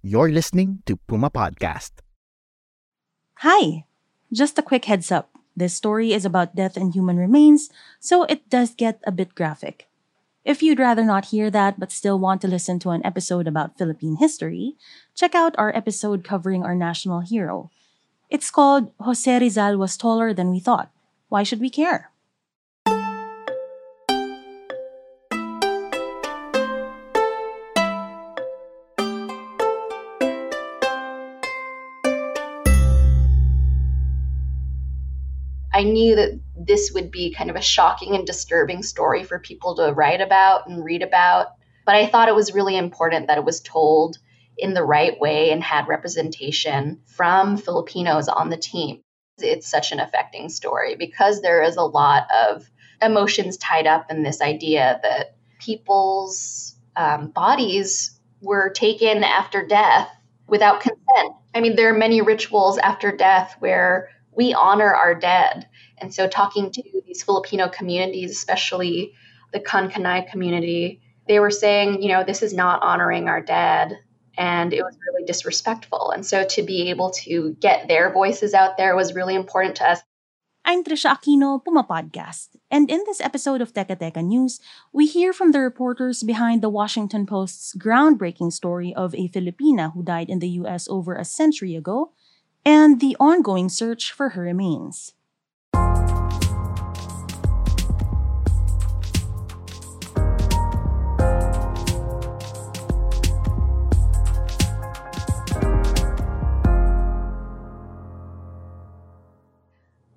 You're listening to Puma Podcast. Hi! Just a quick heads up. This story is about death and human remains, so it does get a bit graphic. If you'd rather not hear that but still want to listen to an episode about Philippine history, check out our episode covering our national hero. It's called Jose Rizal Was Taller Than We Thought. Why Should We Care? I knew that this would be kind of a shocking and disturbing story for people to write about and read about, but I thought it was really important that it was told in the right way and had representation from Filipinos on the team. It's such an affecting story because there is a lot of emotions tied up in this idea that people's bodies were taken after death without consent. I mean, there are many rituals after death where we honor our dead. And so talking to these Filipino communities, especially the Kankanaey community, they were saying, this is not honoring our dead. And it was really disrespectful. And so to be able to get their voices out there was really important to us. I'm Trisha Aquino, Puma Podcast. And in this episode of Teka Teka News, we hear from the reporters behind the Washington Post's groundbreaking story of a Filipina who died in the U.S. over a century ago, and the ongoing search for her remains.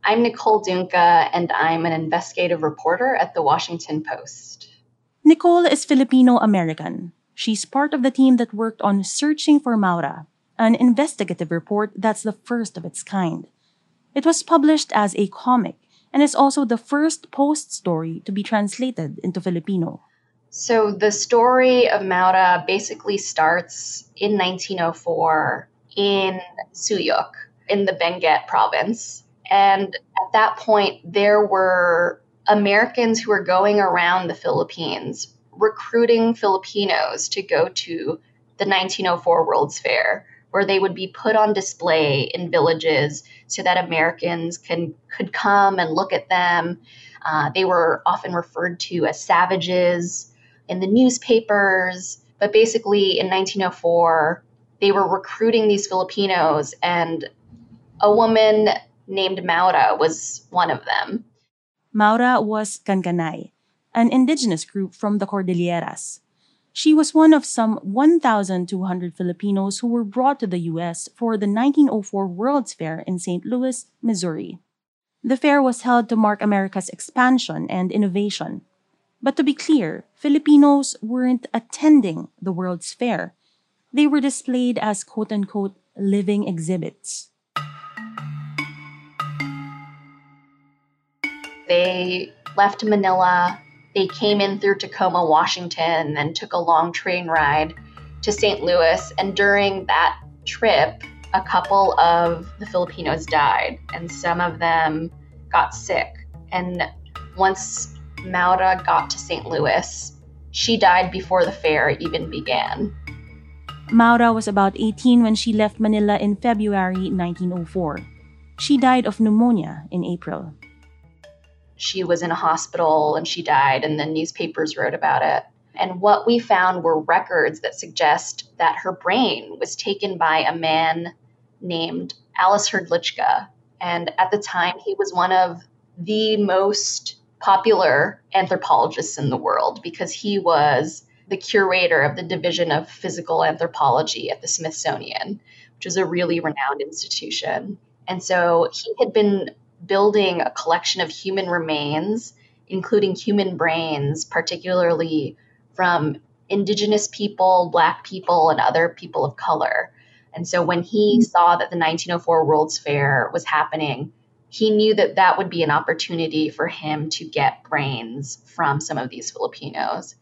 I'm Nicole Dungca, and I'm an investigative reporter at the Washington Post. Nicole is Filipino-American. She's part of the team that worked on Searching for Maura, an investigative report that's the first of its kind. It was published as a comic and is also the first Post story to be translated into Filipino. So the story of Maura basically starts in 1904 in Suyoc, in the Benguet province. And at that point, there were Americans who were going around the Philippines, recruiting Filipinos to go to the 1904 World's Fair, where they would be put on display in villages so that Americans could come and look at them. They were often referred to as savages in the newspapers. But basically in 1904, they were recruiting these Filipinos, and a woman named Maura was one of them. Maura was Kankanaey, an indigenous group from the Cordilleras. She was one of some 1,200 Filipinos who were brought to the U.S. for the 1904 World's Fair in St. Louis, Missouri. The fair was held to mark America's expansion and innovation. But to be clear, Filipinos weren't attending the World's Fair. They were displayed as quote-unquote living exhibits. They left Manila. They came in through Tacoma, Washington, and took a long train ride to St. Louis. And during that trip, a couple of the Filipinos died, and some of them got sick. And once Maura got to St. Louis, she died before the fair even began. Maura was about 18 when she left Manila in February 1904. She died of pneumonia in April. She was in a hospital and she died, and the newspapers wrote about it. And what we found were records that suggest that her brain was taken by a man named Aleš Hrdlička. And at the time, he was one of the most popular anthropologists in the world because he was the curator of the Division of Physical Anthropology at the Smithsonian, which is a really renowned institution. And so he had been building a collection of human remains including human brains, particularly from indigenous people, Black people, and other people of color. And so when he saw that the 1904 World's Fair was happening, he knew that that would be an opportunity for him to get brains from some of these Filipinos.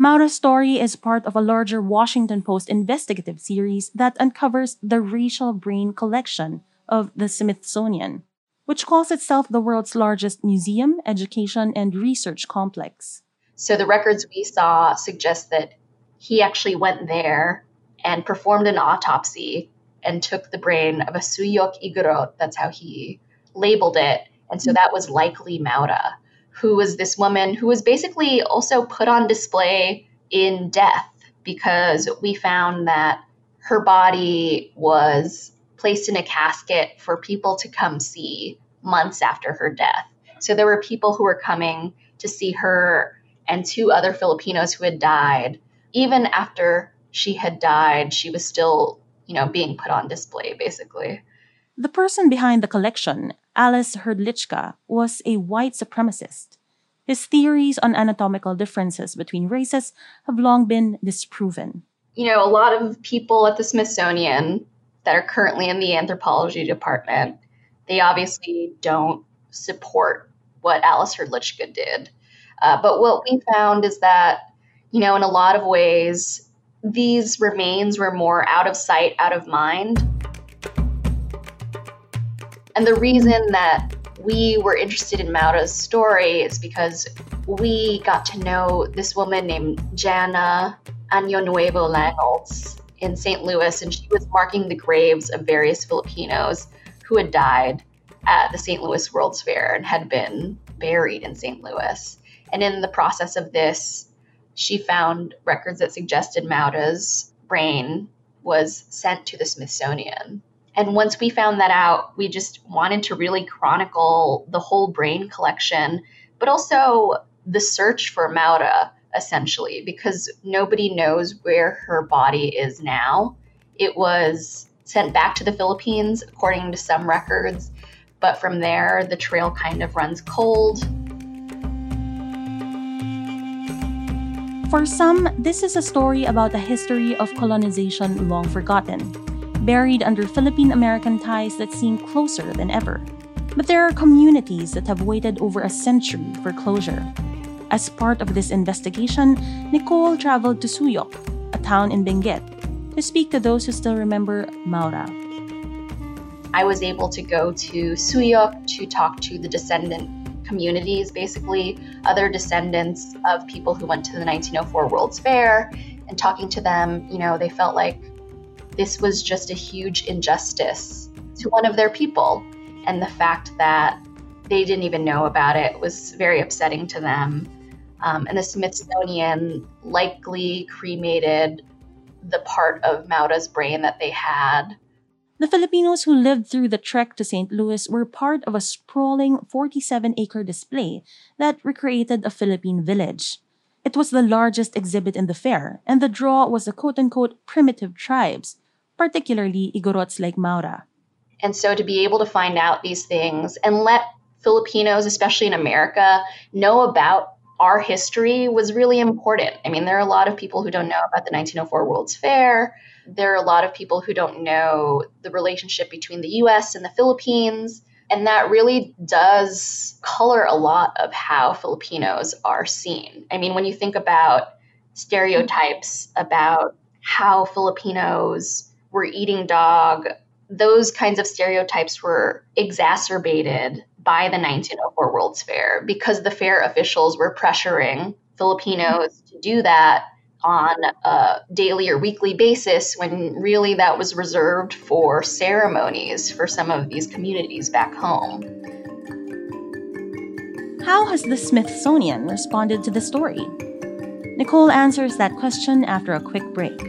Maura's story is part of a larger Washington Post investigative series that uncovers the racial brain collection of the Smithsonian, which calls itself the world's largest museum, education, and research complex. So the records we saw suggest that he actually went there and performed an autopsy and took the brain of a Suyoc Igorot, that's how he labeled it, and so that was likely Maura, who was this woman who was basically also put on display in death, because we found that her body was placed in a casket for people to come see months after her death. So there were people who were coming to see her and two other Filipinos who had died. Even after she had died, she was still, being put on display, basically. The person behind the collection, Aleš Hrdlička, was a white supremacist. His theories on anatomical differences between races have long been disproven. A lot of people at the Smithsonian that are currently in the anthropology department, they obviously don't support what Aleš Hrdlička did. But what we found is that, in a lot of ways, these remains were more out of sight, out of mind. And the reason that we were interested in Maura's story is because we got to know this woman named Janna Añonuevo Langolds in St. Louis, and she was marking the graves of various Filipinos who had died at the St. Louis World's Fair and had been buried in St. Louis. And in the process of this, she found records that suggested Maura's brain was sent to the Smithsonian. And once we found that out, we just wanted to really chronicle the whole brain collection, but also the search for Maura, essentially, because nobody knows where her body is now. It was sent back to the Philippines, according to some records, but from there, the trail kind of runs cold. For some, this is a story about a history of colonization long forgotten, buried under Philippine-American ties that seem closer than ever. But there are communities that have waited over a century for closure. As part of this investigation, Nicole traveled to Suyoc, a town in Benguet, to speak to those who still remember Maura. I was able to go to Suyoc to talk to the descendant communities, basically other descendants of people who went to the 1904 World's Fair, and talking to them, they felt like this was just a huge injustice to one of their people. And the fact that they didn't even know about it was very upsetting to them. And the Smithsonian likely cremated the part of Maura's brain that they had. The Filipinos who lived through the trek to St. Louis were part of a sprawling 47-acre display that recreated a Philippine village. It was the largest exhibit in the fair, and the draw was the quote-unquote primitive tribes, particularly Igorots like Maura. And so to be able to find out these things and let Filipinos, especially in America, know about our history was really important. I mean, there are a lot of people who don't know about the 1904 World's Fair. There are a lot of people who don't know the relationship between the U.S. and the Philippines. And that really does color a lot of how Filipinos are seen. I mean, when you think about stereotypes about how Filipinos were eating dog, those kinds of stereotypes were exacerbated by the 1904 World's Fair because the fair officials were pressuring Filipinos to do that on a daily or weekly basis, when really that was reserved for ceremonies for some of these communities back home. How has the Smithsonian responded to the story? Nicole answers that question after a quick break.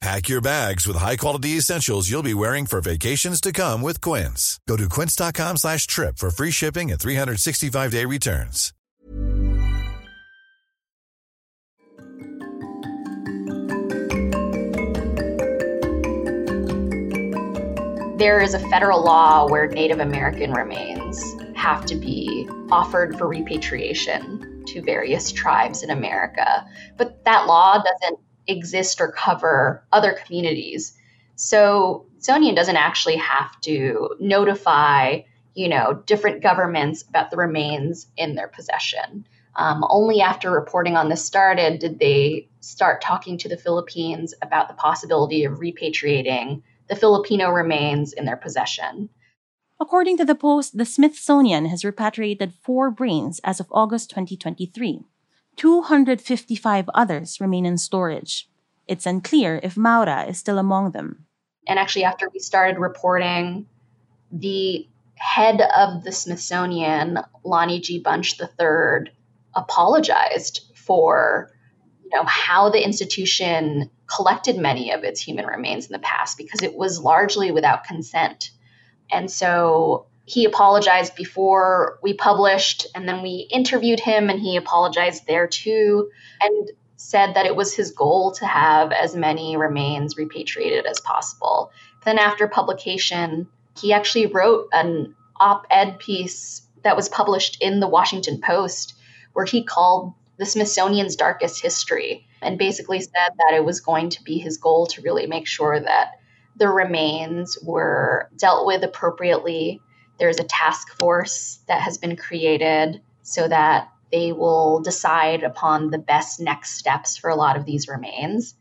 Pack your bags with high-quality essentials you'll be wearing for vacations to come with Quince. Go to quince.com/trip for free shipping and 365-day returns. There is a federal law where Native American remains have to be offered for repatriation to various tribes in America. But that law doesn't exist or cover other communities. So Smithsonian doesn't actually have to notify, different governments about the remains in their possession. Only after reporting on this started did they start talking to the Philippines about the possibility of repatriating the Filipino remains in their possession. According to the Post, the Smithsonian has repatriated 4 brains as of August 2023. 255 others remain in storage. It's unclear if Maura is still among them. And actually, after we started reporting, the head of the Smithsonian, Lonnie G. Bunch III, apologized for how the institution collected many of its human remains in the past, because it was largely without consent. And so he apologized before we published, and then we interviewed him and he apologized there too, and said that it was his goal to have as many remains repatriated as possible. Then after publication, he actually wrote an op-ed piece that was published in the Washington Post, where he called the Smithsonian's darkest history, and basically said that it was going to be his goal to really make sure that the remains were dealt with appropriately. There's a task force that has been created so that they will decide upon the best next steps for a lot of these remains.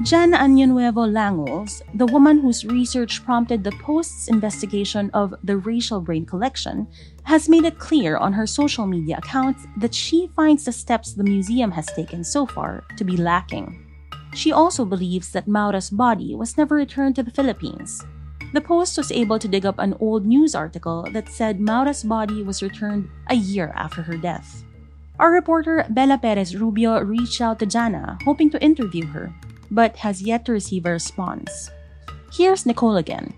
Janna Añonuevo Langolds, the woman whose research prompted the Post's investigation of the racial brain collection, has made it clear on her social media accounts that she finds the steps the museum has taken so far to be lacking. She also believes that Maura's body was never returned to the Philippines. The Post was able to dig up an old news article that said Maura's body was returned a year after her death. Our reporter Bella Perez Rubio reached out to Janna, hoping to interview her, but has yet to receive a response. Here's Nicole again.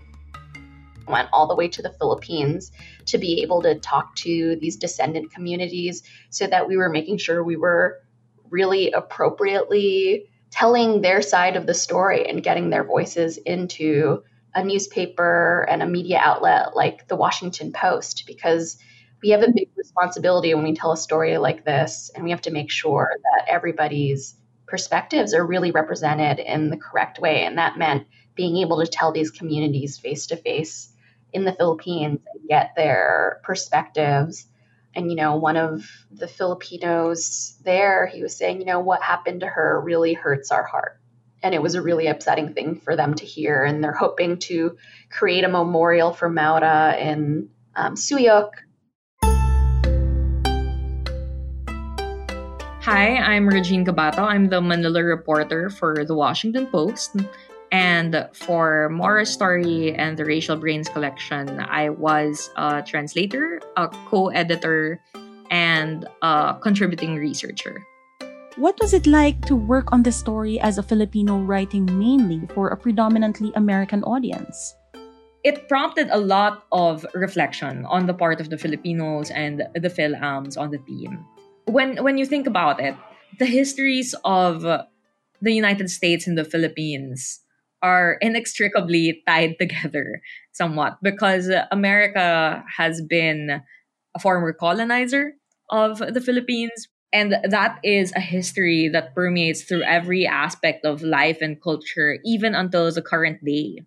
Went all the way to the Philippines to be able to talk to these descendant communities so that we were making sure we were really appropriately telling their side of the story and getting their voices into a newspaper and a media outlet like the Washington Post, because we have a big responsibility when we tell a story like this, and we have to make sure that everybody's perspectives are really represented in the correct way. And that meant being able to tell these communities face-to-face in the Philippines and get their perspectives. And, one of the Filipinos there, he was saying, what happened to her really hurts our heart. And it was a really upsetting thing for them to hear. And they're hoping to create a memorial for Maura in Suyoc. Hi, I'm Regine Cabato. I'm the Manila reporter for the Washington Post. And for Maura's story and the Racial Brains collection, I was a translator, a co-editor, and a contributing researcher. What was it like to work on this story as a Filipino writing mainly for a predominantly American audience? It prompted a lot of reflection on the part of the Filipinos and the Fil-Ams on the team. When you think about it, the histories of the United States and the Philippines are inextricably tied together somewhat, because America has been a former colonizer of the Philippines. And that is a history that permeates through every aspect of life and culture, even until the current day.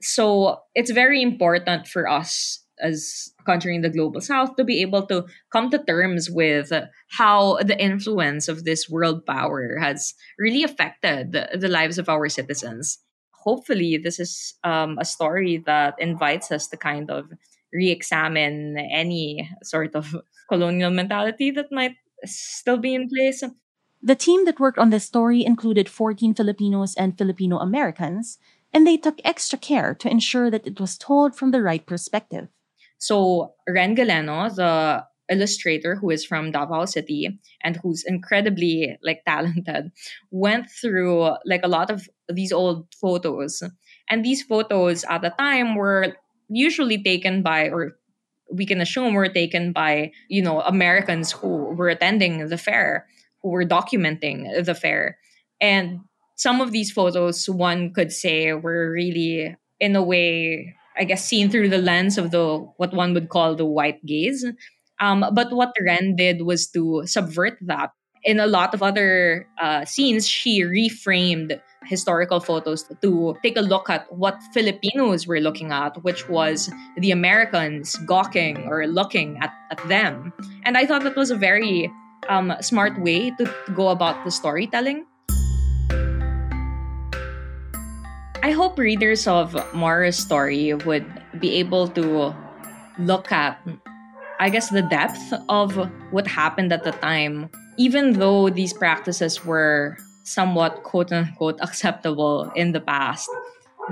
So it's very important for us as a country in the Global South to be able to come to terms with how the influence of this world power has really affected the lives of our citizens. Hopefully, this is a story that invites us to kind of re-examine any sort of colonial mentality that might still be in place. The team that worked on this story included 14 Filipinos and Filipino-Americans, and they took extra care to ensure that it was told from the right perspective. So Ren Galeno, the illustrator who is from Davao City and who's incredibly talented, went through a lot of these old photos. And these photos at the time were usually taken by, or we can assume were taken by, Americans who were attending the fair, who were documenting the fair. And some of these photos, one could say, were really, in a way, I guess, seen through the lens of what one would call the white gaze. But what Ren did was to subvert that. In a lot of other scenes, she reframed historical photos to take a look at what Filipinos were looking at, which was the Americans gawking or looking at them. And I thought that was a very smart way to go about the storytelling. I hope readers of Maura's story would be able to look at, I guess, the depth of what happened at the time. Even though these practices were somewhat quote-unquote acceptable in the past,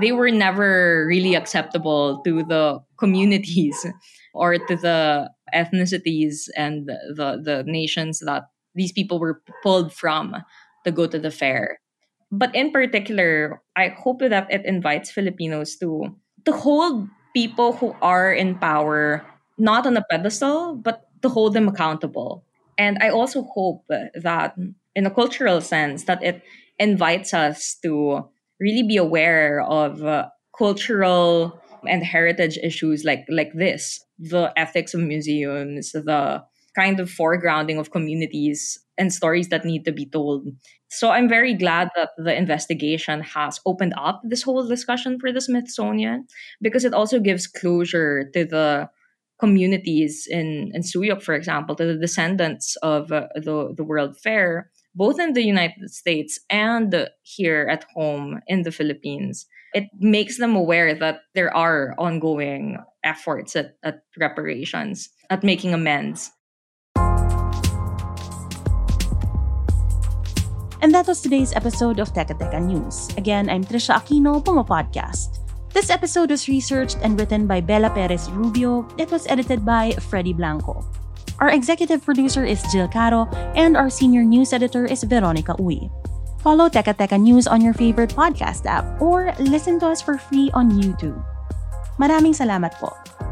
they were never really acceptable to the communities or to the ethnicities and the nations that these people were pulled from to go to the fair. But in particular, I hope that it invites Filipinos to hold people who are in power not on a pedestal, but to hold them accountable. And I also hope that in a cultural sense, that it invites us to really be aware of cultural and heritage issues like this, the ethics of museums, the kind of foregrounding of communities and stories that need to be told. So I'm very glad that the investigation has opened up this whole discussion for the Smithsonian, because it also gives closure to the communities in Suyoc, for example, to the descendants of the World Fair, both in the United States and here at home in the Philippines. It makes them aware that there are ongoing efforts at reparations, at making amends. And that was today's episode of Teka Teka News. Again, I'm Trisha Aquino, Puma Podcast. This episode was researched and written by Bella Perez Rubio. It was edited by Freddie Blanco. Our executive producer is Jill Caro, and our senior news editor is Veronica Uy. Follow Teka Teka News on your favorite podcast app or listen to us for free on YouTube. Maraming salamat po.